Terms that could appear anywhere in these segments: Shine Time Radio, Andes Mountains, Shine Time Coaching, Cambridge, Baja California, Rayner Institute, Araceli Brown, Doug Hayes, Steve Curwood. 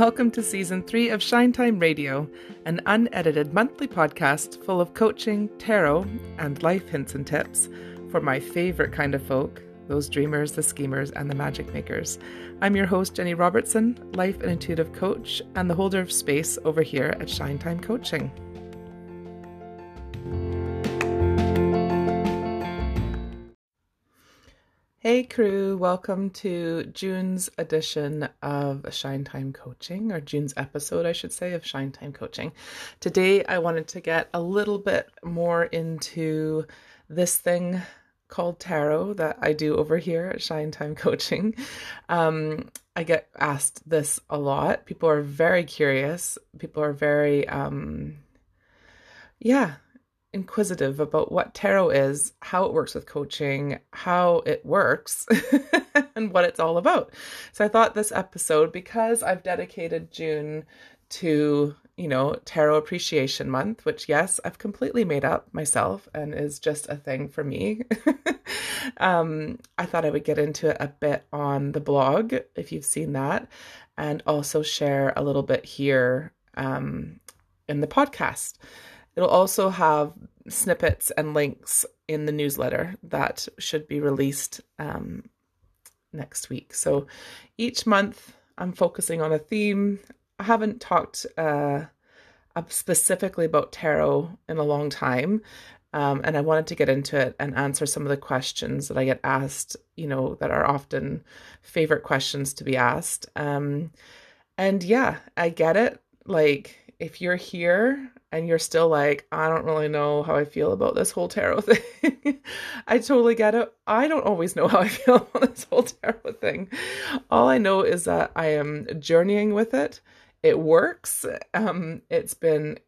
Welcome to Season 3 of Shine Time Radio, an unedited monthly podcast full of coaching, tarot, and life hints and tips for my favorite kind of folk, those dreamers, the schemers, and the magic makers. I'm your host, Jenny Robertson, life and intuitive coach, and the holder of space over here at Shine Time Coaching. Hey crew, welcome to June's edition of Shine Time Coaching, or June's episode, I should say, of Shine Time Coaching. Today I wanted to get a little bit more into this thing called tarot that I do over here at Shine Time Coaching. I get asked this a lot. People are very curious. People are very, inquisitive about what tarot is, how it works with coaching, how it works, and what it's all about. So I thought this episode, because I've dedicated June to, Tarot Appreciation Month, which, yes, I've completely made up myself and is just a thing for me. I thought I would get into it a bit on the blog, if you've seen that, and also share a little bit here in the podcast. It'll also have snippets and links in the newsletter that should be released next week. So each month I'm focusing on a theme. I haven't talked specifically about tarot in a long time, and I wanted to get into it and answer some of the questions that I get asked, that are often favorite questions to be asked. I get it. Like, if you're here and you're still like, I don't really know how I feel about this whole tarot thing. I totally get it. I don't always know how I feel about this whole tarot thing. All I know is that I am journeying with it. It works. It's been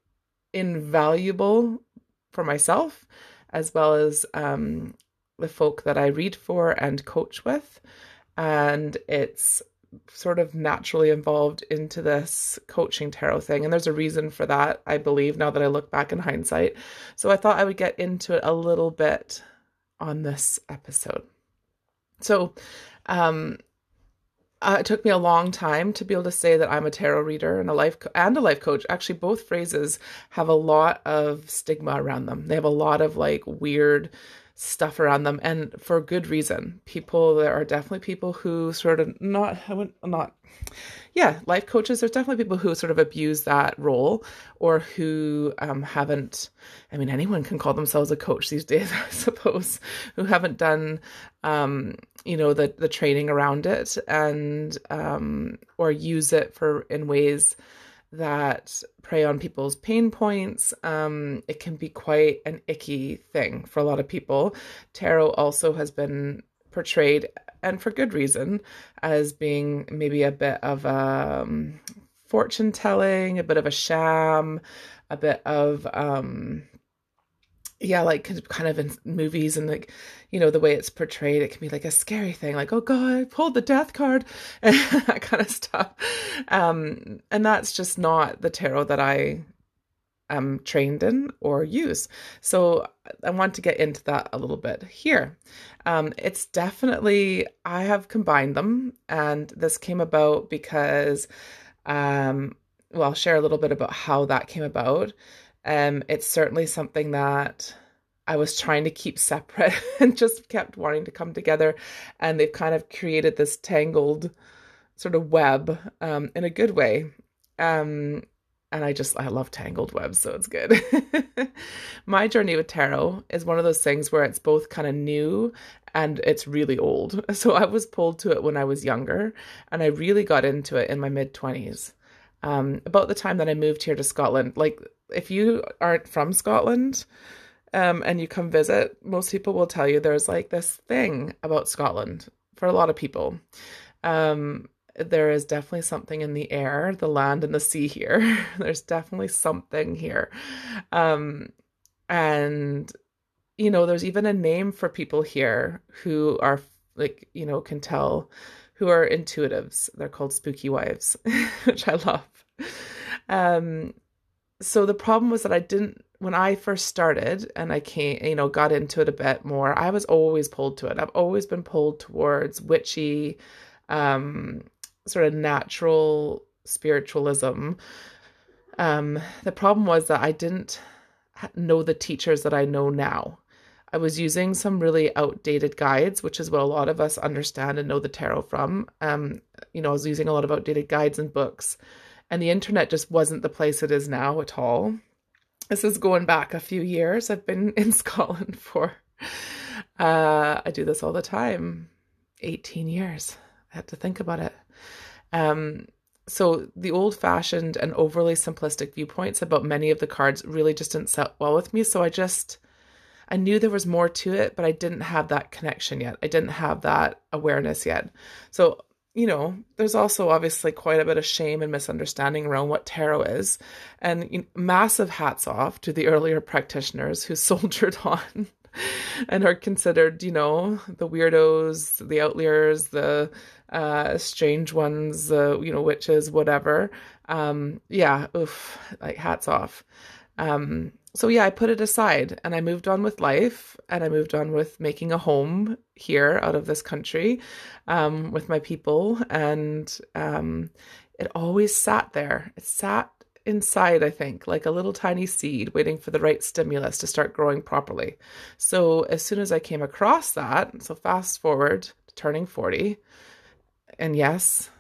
invaluable for myself, as well as the folk that I read for and coach with. And it's sort of naturally involved into this coaching tarot thing. And there's a reason for that, I believe, now that I look back in hindsight. So I thought I would get into it a little bit on this episode. So it took me a long time to be able to say that I'm a tarot reader and a life coach. Actually, both phrases have a lot of stigma around them. They have a lot of weird stuff around them, and for good reason. Life coaches, there's definitely people who sort of abuse that role, or who anyone can call themselves a coach these days, I suppose, who haven't done the training around it, and or use it in ways that prey on people's pain points. It can be quite an icky thing for a lot of people. Tarot also has been portrayed, and for good reason, as being maybe a bit of fortune telling, a bit of a sham, a bit of kind of in movies, and the way it's portrayed, it can be like a scary thing, like, oh God, I pulled the death card, and that kind of stuff. And that's just not the tarot that I am trained in or use. So I want to get into that a little bit here. It's definitely, I have combined them, and this came about because, I'll share a little bit about how that came about. It's certainly something that I was trying to keep separate and just kept wanting to come together. And they've kind of created this tangled sort of web, in a good way. And I love tangled webs, so it's good. My journey with tarot is one of those things where it's both kind of new and it's really old. So I was pulled to it when I was younger, and I really got into it in my mid-20s. About the time that I moved here to Scotland. If you aren't from Scotland, and you come visit, most people will tell you there's this thing about Scotland for a lot of people. There is definitely something in the air, the land, and the sea here. There's definitely something here. There's even a name for people here who are can tell, who are intuitives. They're called spooky wives, which I love. So the problem was that when I first started and I got into it a bit more, I was always pulled to it. I've always been pulled towards witchy, sort of natural spiritualism. The problem was that I didn't know the teachers that I know now. I was using some really outdated guides, which is what a lot of us understand and know the tarot from. I was using a lot of outdated guides and books, and the internet just wasn't the place it is now at all. This is going back a few years. I've been in Scotland for, I do this all the time, 18 years. I had to think about it. So the old-fashioned and overly simplistic viewpoints about many of the cards really just didn't sit well with me. So I knew there was more to it, but I didn't have that connection yet. I didn't have that awareness yet. So, there's also obviously quite a bit of shame and misunderstanding around what tarot is. And massive hats off to the earlier practitioners who soldiered on and are considered, the weirdos, the outliers, the strange ones, witches, whatever. Hats off. I put it aside and I moved on with life, and I moved on with making a home here out of this country, with my people. And, it always sat there. It sat inside, I think, like a little tiny seed waiting for the right stimulus to start growing properly. So as soon as I came across that, so fast forward to turning 40, and yes,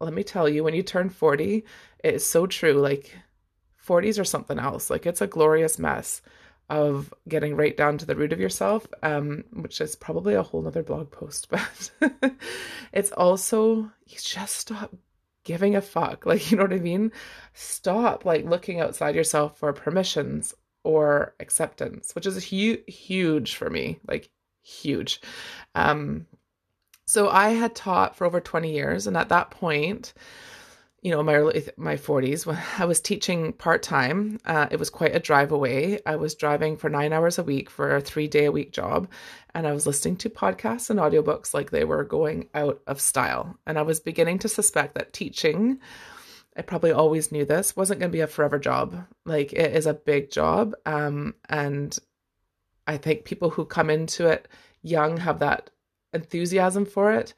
let me tell you, when you turn 40, it is so true. 40s are something else. It's a glorious mess of getting right down to the root of yourself, which is probably a whole nother blog post, but it's also, you just stop giving a fuck. You know what I mean? Stop looking outside yourself for permissions or acceptance, which is huge for me, huge. So I had taught for over 20 years. And at that point, my 40s, when I was teaching part-time, it was quite a drive away. I was driving for 9 hours a week for a 3-day-a-week job. And I was listening to podcasts and audiobooks like they were going out of style. And I was beginning to suspect that teaching, I probably always knew this, wasn't going to be a forever job. It is a big job. And I think people who come into it young have that enthusiasm for it.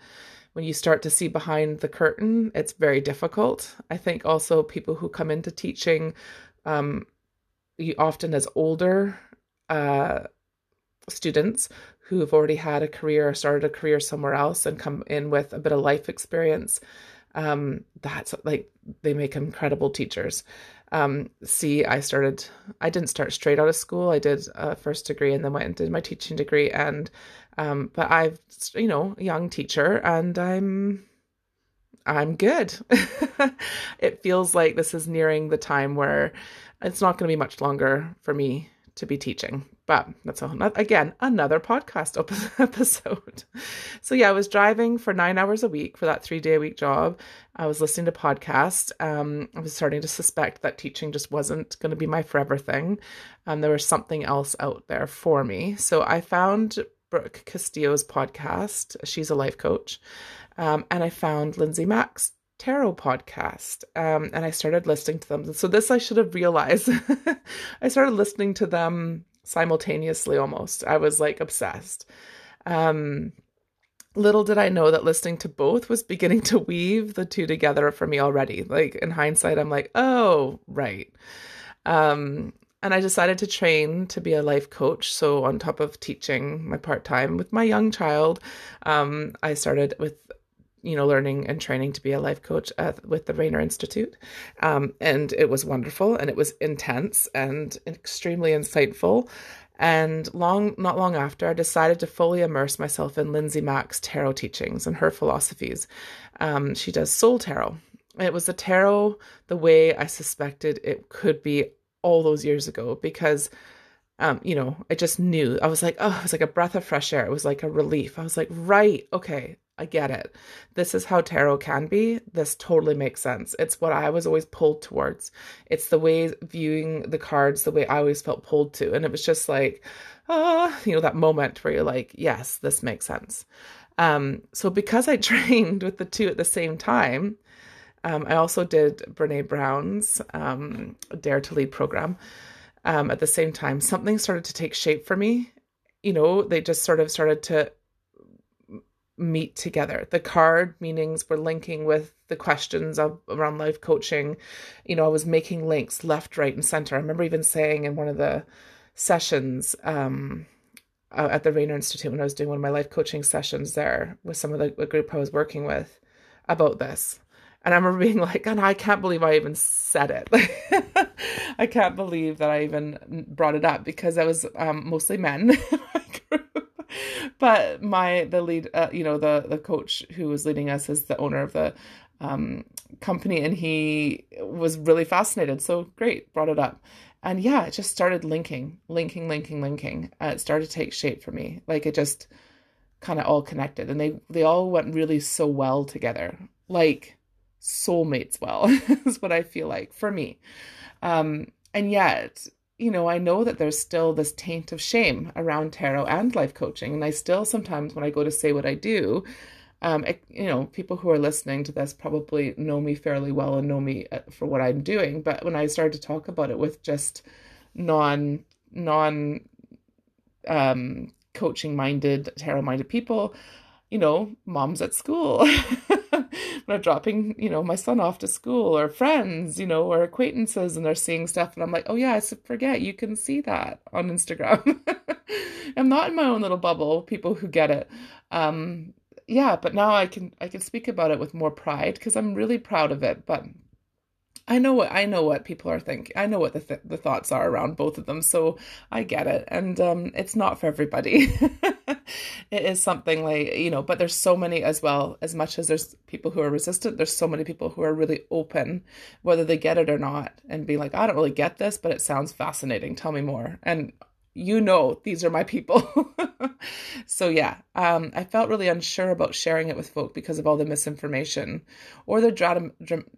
When you start to see behind the curtain, it's very difficult. I think also people who come into teaching, often as older students who have already had a career, started a career somewhere else, and come in with a bit of life experience, that's they make incredible teachers. I didn't start straight out of school. I did a first degree and then went and did my teaching degree. And, but I've, a young teacher, and I'm good. It feels like this is nearing the time where it's not going to be much longer for me to be teaching, but that's another podcast episode. So I was driving for 9 hours a week for that 3-day-a-week job. I was listening to podcasts. I was starting to suspect that teaching just wasn't going to be my forever thing. And there was something else out there for me. So I found Brooke Castillo's podcast. She's a life coach. And I found Lindsay Mack's tarot podcast, and I started listening to them. So this I should have realized. I started listening to them simultaneously almost. I was obsessed. Little did I know that listening to both was beginning to weave the two together for me already. In hindsight, I'm oh, right. And I decided to train to be a life coach. So on top of teaching my part-time with my young child, I started with learning and training to be a life coach with the Rayner Institute. And it was wonderful, and it was intense and extremely insightful. And not long after, I decided to fully immerse myself in Lindsay Mack's tarot teachings and her philosophies. She does soul tarot. It was the tarot the way I suspected it could be all those years ago, because I just knew. I was it was a breath of fresh air. It was a relief. I was right, okay, I get it. This is how tarot can be. This totally makes sense. It's what I was always pulled towards. It's the way viewing the cards, the way I always felt pulled to. And it was just that moment where you're yes, this makes sense. So because I trained with the two at the same time, I also did Brene Brown's Dare to Lead program. At the same time, something started to take shape for me. They just sort of started to meet together. The card meanings were linking with the questions around life coaching. You know, I was making links left, right, and center. I remember even saying in one of the sessions at the Rayner Institute, when I was doing one of my life coaching sessions there with some of the group I was working with, about this. And I remember being like, and I can't believe I even said it. I can't believe that I even brought it up, because I was mostly men. But the lead, the coach who was leading us is the owner of the company, and he was really fascinated. So great, brought it up. And yeah, it just started linking. It started to take shape for me. Like, it just kind of all connected, and they all went really so well together. Like soulmates well is what I feel like for me. And yet, you know, I know that there's still this taint of shame around tarot and life coaching. And I still sometimes, when I go to say what I do, people who are listening to this probably know me fairly well and know me for what I'm doing. But when I started to talk about it with just non coaching minded, tarot minded people, you know, moms at school, when I'm dropping, you know, my son off to school, or friends, you know, or acquaintances, and they're seeing stuff, and I'm like, oh yeah, I forget you can see that on Instagram. I'm not in my own little bubble, people who get it. Yeah, but now I can speak about it with more pride, because I'm really proud of it. But I know what people are thinking. I know what the thoughts are around both of them. So I get it. And it's not for everybody. It is something like, you know, but there's so many as well, as much as there's people who are resistant, there's so many people who are really open, whether they get it or not, and be like, I don't really get this, but it sounds fascinating. Tell me more. And you know, these are my people. So yeah, I felt really unsure about sharing it with folk because of all the misinformation or the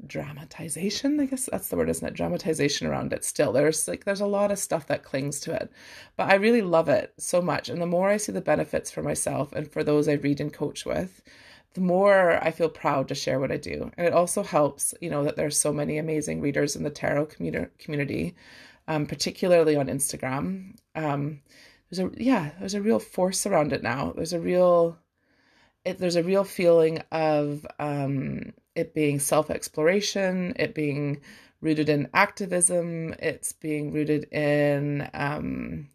dramatization. I guess that's the word, isn't it? Dramatization around it still. There's a lot of stuff that clings to it, but I really love it so much. And the more I see the benefits for myself and for those I read and coach with, the more I feel proud to share what I do. And it also helps, you know, that there's so many amazing readers in the tarot community, particularly on Instagram. There's a real force around it now. There's a real feeling of it being self-exploration, it being rooted in activism, it's being rooted in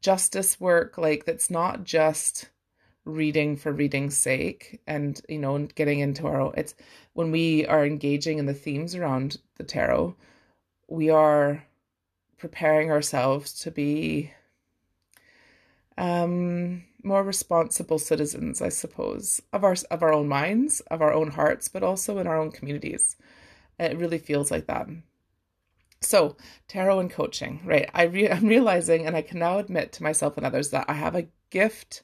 justice work. Like, that's not just reading for reading's sake, and you know, getting into our own. It's when we are engaging in the themes around the tarot, we are preparing ourselves to be more responsible citizens, I suppose, of our own minds, of our own hearts, but also in our own communities. It really feels like that. So tarot and coaching, right? I'm realizing, and I can now admit to myself and others, that I have a gift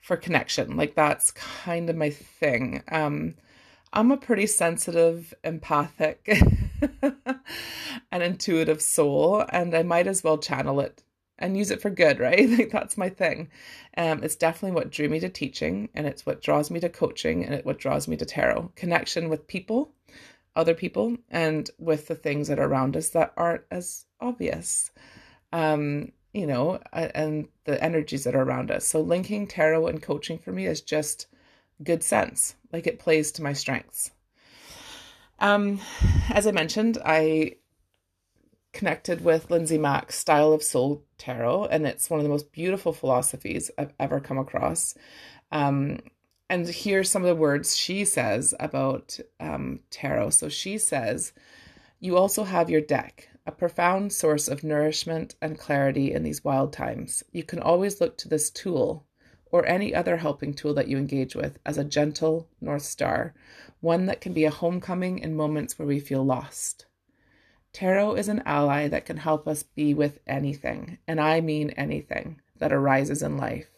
for connection. Like, that's kind of my thing. I'm a pretty sensitive, empathic, an intuitive soul, and I might as well channel it and use it for good, right? Like, that's my thing. It's definitely what drew me to teaching, and it's what draws me to coaching, and it's what draws me to tarot. Connection with people, other people, and with the things that are around us that aren't as obvious, you know, and the energies that are around us. So linking tarot and coaching for me is just good sense. Like, it plays to my strengths. As I mentioned, I connected with Lindsay Mack's Style of Soul Tarot, and it's one of the most beautiful philosophies I've ever come across. And here's some of the words she says about tarot. So she says, you also have your deck, a profound source of nourishment and clarity in these wild times. You can always look to this tool or any other helping tool that you engage with as a gentle North Star, one that can be a homecoming in moments where we feel lost. Tarot is an ally that can help us be with anything, and I mean anything, that arises in life.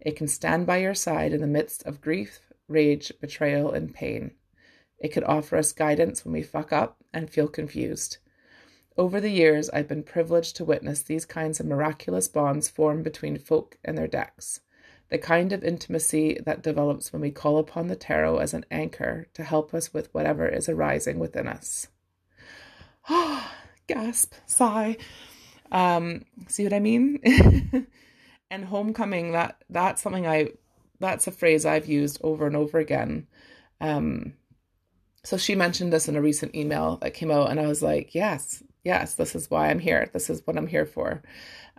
It can stand by your side in the midst of grief, rage, betrayal, and pain. It could offer us guidance when we fuck up and feel confused. Over the years, I've been privileged to witness these kinds of miraculous bonds formed between folk and their decks. The kind of intimacy that develops when we call upon the tarot as an anchor to help us with whatever is arising within us. Ah, gasp, sigh. See what I mean? And homecoming, that's something I that's a phrase I've used over and over again. So she mentioned this in a recent email that came out, and I was like, yes, this is why I'm here. This is what I'm here for.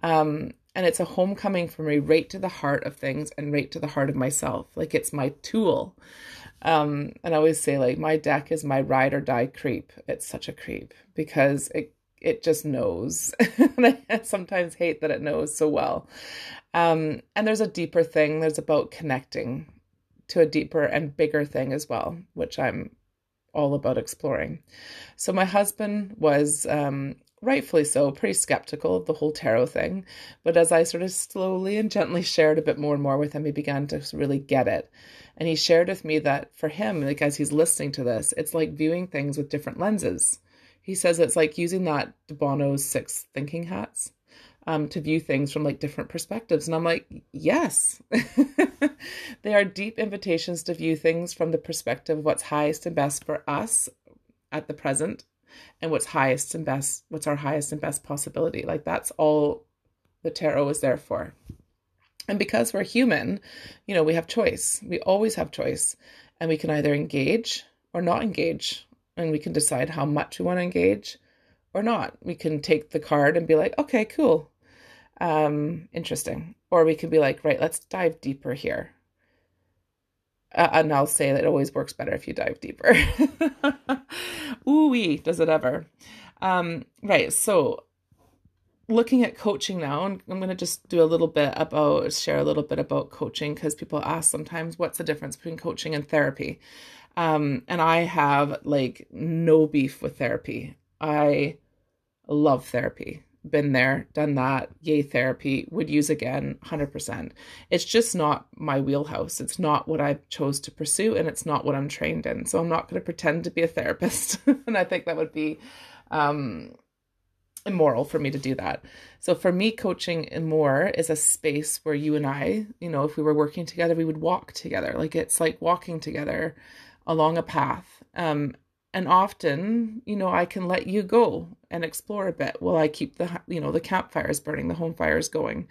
And it's a homecoming for me, right to the heart of things and right to the heart of myself. Like, it's my tool. And I always say, like, my deck is my ride or die creep. It's such a creep because it just knows. And I sometimes hate that it knows so well. And there's a deeper thing. There's about connecting to a deeper and bigger thing as well, which I'm all about exploring. So my husband was, rightfully so, pretty skeptical of the whole tarot thing. But as I sort of slowly and gently shared a bit more and more with him, he began to really get it. And he shared with me that for him, like, as he's listening to this, it's like viewing things with different lenses. He says it's like using that de Bono's 6 thinking hats to view things from, like, different perspectives. And I'm like, yes, they are deep invitations to view things from the perspective of what's highest and best for us at the present, and what's our highest and best possibility. Like, that's all the tarot is there for. And because we're human, you know, we have choice. We always have choice, and we can either engage or not engage. And we can decide how much we want to engage or not. We can take the card and be like, okay, cool. Interesting. Or we can be like, right, let's dive deeper here. And I'll say that it always works better if you dive deeper. Ooh-wee, does it ever. Right, so looking at coaching now, and I'm going to just share a little bit about coaching, because people ask sometimes, what's the difference between coaching and therapy? And I have, like, no beef with therapy. I love therapy. Been there, done that. Yay, therapy. Would use again, 100%. It's just not my wheelhouse. It's not what I chose to pursue, and it's not what I'm trained in. So I'm not going to pretend to be a therapist. And I think that would be immoral for me to do that. So for me, coaching and more is a space where you and I, you know, if we were working together, we would walk together. Like, it's like walking together along a path. And often, you know, I can let you go and explore a bit while I keep the campfires burning, the home fires going.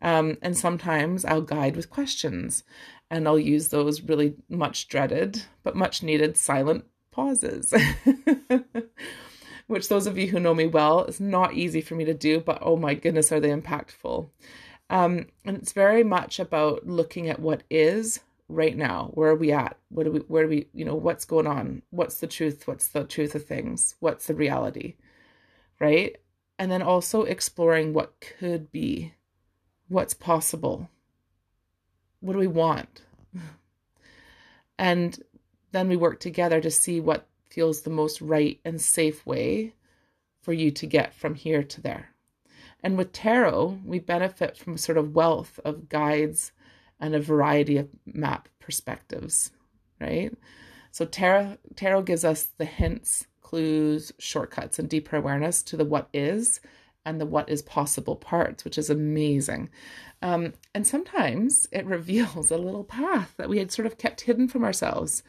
And sometimes I'll guide with questions, and I'll use those really much dreaded, but much needed silent pauses, which those of you who know me well, it's not easy for me to do, but oh my goodness, are they impactful. And it's very much about looking at what is right now. Where are we at? What's going on? What's the truth? What's the truth of things? What's the reality? Right? And then also exploring what could be, what's possible. What do we want? And then we work together to see what feels the most right and safe way for you to get from here to there. And with tarot, we benefit from a sort of wealth of guides and a variety of map perspectives, right? So tarot gives us the hints, clues, shortcuts, and deeper awareness to the what is and the what is possible parts, which is amazing. And sometimes it reveals a little path that we had sort of kept hidden from ourselves.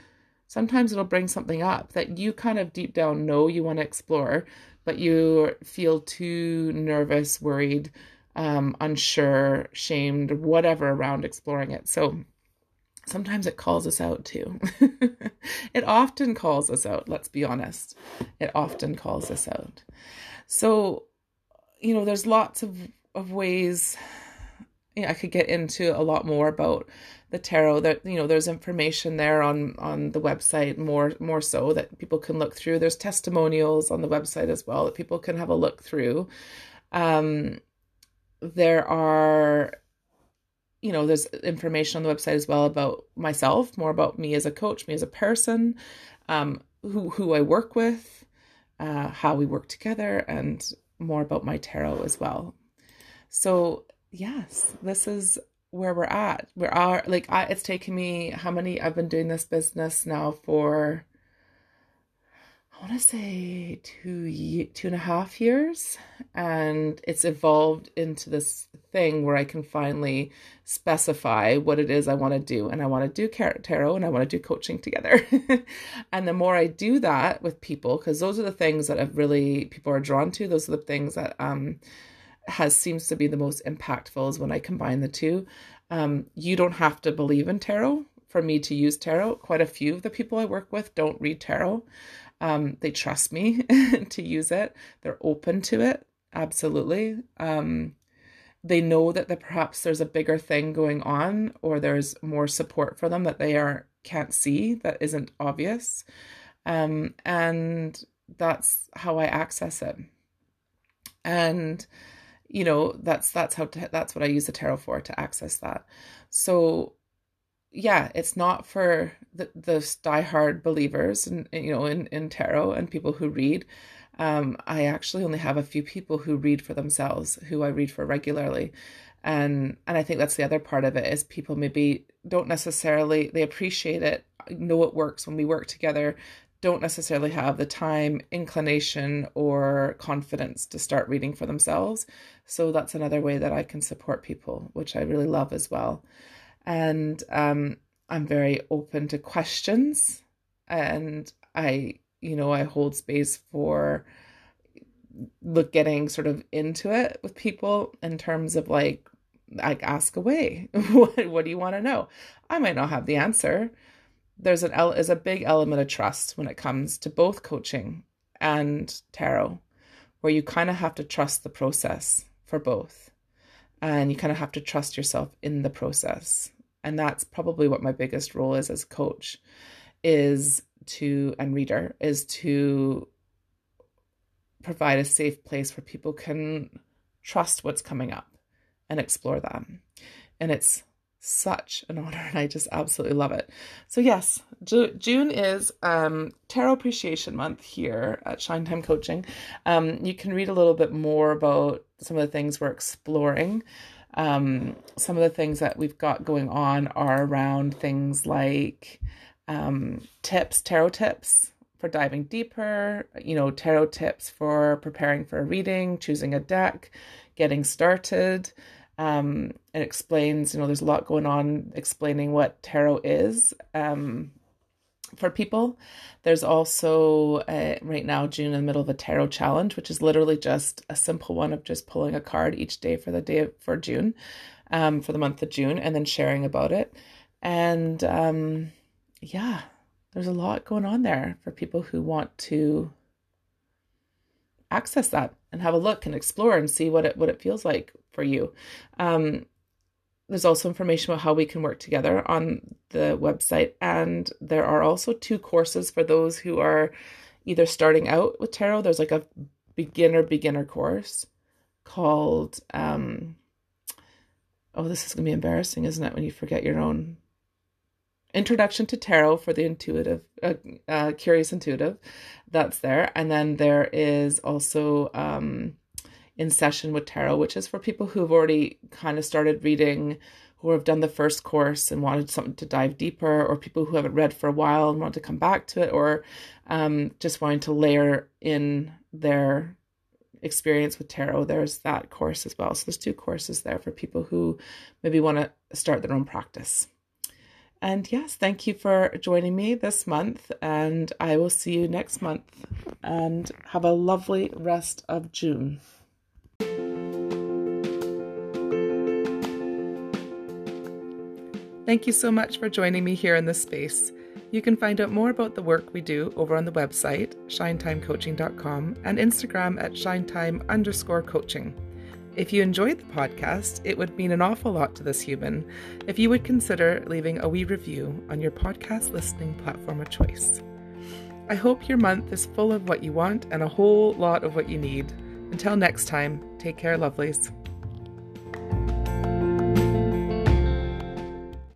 Sometimes it'll bring something up that you kind of deep down know you want to explore, but you feel too nervous, worried, unsure, shamed, whatever around exploring it. So sometimes it calls us out too. It often calls us out. Let's be honest. It often calls us out. So, you know, there's lots of ways. You know, I could get into a lot more about the tarot. That, you know, there's information there on the website more so that people can look through. There's testimonials on the website as well that people can have a look through. There are, you know, there's information on the website as well about myself, more about me as a coach, me as a person, who I work with, how we work together, and more about my tarot as well. So yes, this is where we're at. It's taken me I've been doing this business now for, I want to say 2.5 years, and it's evolved into this thing where I can finally specify what it is I want to do. And I want to do tarot, and I want to do coaching together. And the more I do that with people, because those are the things that people are drawn to. Those are the things that seems to be the most impactful, is when I combine the two. You don't have to believe in tarot for me to use tarot. Quite a few of the people I work with don't read tarot. They trust me to use it. They're open to it. Absolutely. They know that perhaps there's a bigger thing going on, or there's more support for them that they can't see, that isn't obvious. And that's how I access it. And, you know, that's what I use the tarot for, to access that. So yeah, it's not for the diehard believers in tarot and people who read. I actually only have a few people who read for themselves, who I read for regularly. And I think that's the other part of it, is people maybe don't necessarily, they appreciate it, know it works when we work together, don't necessarily have the time, inclination, or confidence to start reading for themselves. So that's another way that I can support people, which I really love as well. And I'm very open to questions, and I hold space for getting sort of into it with people in terms of like ask away. What do you want to know? I might not have the answer. There's a big element of trust when it comes to both coaching and tarot, where you kind of have to trust the process for both, and you kind of have to trust yourself in the process. And that's probably what my biggest role is as coach and reader, is to provide a safe place where people can trust what's coming up and explore that. And it's such an honor, and I just absolutely love it. So yes, June is Tarot Appreciation Month here at Shine Time Coaching. You can read a little bit more about some of the things we're exploring. Some of the things that we've got going on are around things like tarot tips for diving deeper, tarot tips for preparing for a reading, choosing a deck, getting started. It explains, there's a lot going on explaining what tarot is, for people. There's also, right now, June, in the middle of a tarot challenge, which is literally just a simple one of just pulling a card each day for June, for the month of June, and then sharing about it. And, yeah, there's a lot going on there for people who want to access that and have a look and explore and see what it feels like for you. There's also information about how we can work together on the website. And there are also 2 courses for those who are either starting out with tarot. There's like a beginner course called, this is going to be embarrassing, isn't it, when you forget your own? Introduction to Tarot for the Curious Intuitive. That's there. And then there is also In Session with Tarot, which is for people who have already kind of started reading, who have done the first course and wanted something to dive deeper, or people who haven't read for a while and want to come back to it, or just wanting to layer in their experience with tarot. There's that course as well. So there's 2 courses there for people who maybe want to start their own practice. And yes, thank you for joining me this month, and I will see you next month, and have a lovely rest of June. Thank you so much for joining me here in this space. You can find out more about the work we do over on the website, shinetimecoaching.com, and Instagram at shinetime_coaching. If you enjoyed the podcast, it would mean an awful lot to this human if you would consider leaving a wee review on your podcast listening platform of choice. I hope your month is full of what you want and a whole lot of what you need. Until next time, take care, lovelies.